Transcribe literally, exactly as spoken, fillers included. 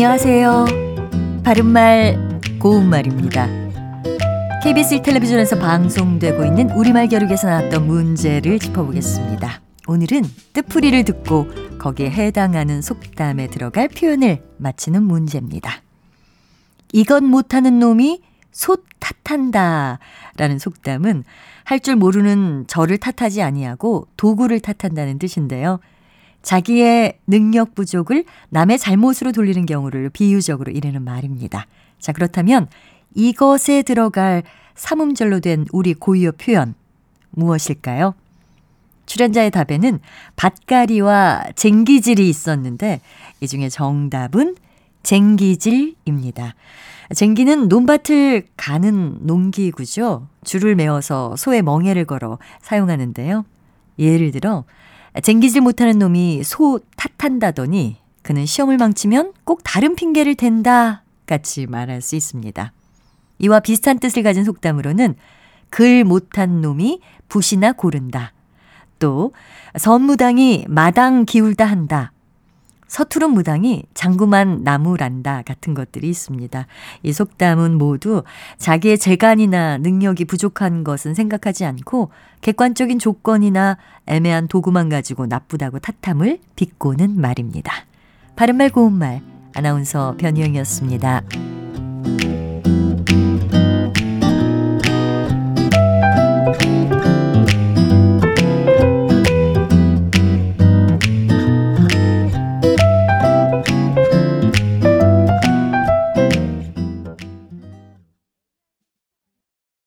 안녕하세요. 바른말 고운말입니다. 케이비에스 일 텔레비전에서 방송되고 있는 우리말 겨루기에서 나왔던 문제를 짚어보겠습니다. 오늘은 뜻풀이를 듣고 거기에 해당하는 속담에 들어갈 표현을 맞히는 문제입니다. 이것 못하는 놈이 소 탓한다 라는 속담은 할 줄 모르는 저를 탓하지 아니하고 도구를 탓한다는 뜻인데요. 자기의 능력 부족을 남의 잘못으로 돌리는 경우를 비유적으로 이르는 말입니다. 자, 그렇다면 이것에 들어갈 삼음절로 된 우리 고유어 표현 무엇일까요? 출연자의 답에는 밭갈이와 쟁기질이 있었는데 이 중에 정답은 쟁기질입니다. 쟁기는 논밭을 가는 농기구죠. 줄을 메어서 소의 멍에를 걸어 사용하는데요. 예를 들어 쟁기질 못하는 놈이 소 탓한다더니 그는 시험을 망치면 꼭 다른 핑계를 댄다 같이 말할 수 있습니다. 이와 비슷한 뜻을 가진 속담으로는 글 못한 놈이 붓이나 고른다, 또 선무당이 마당 기울다 한다, 서투른 무당이 장구만 나무란다 같은 것들이 있습니다. 이 속담은 모두 자기의 재간이나 능력이 부족한 것은 생각하지 않고 객관적인 조건이나 애매한 도구만 가지고 나쁘다고 탓함을 비꼬는 말입니다. 바른말 고운말 아나운서 변희영이었습니다.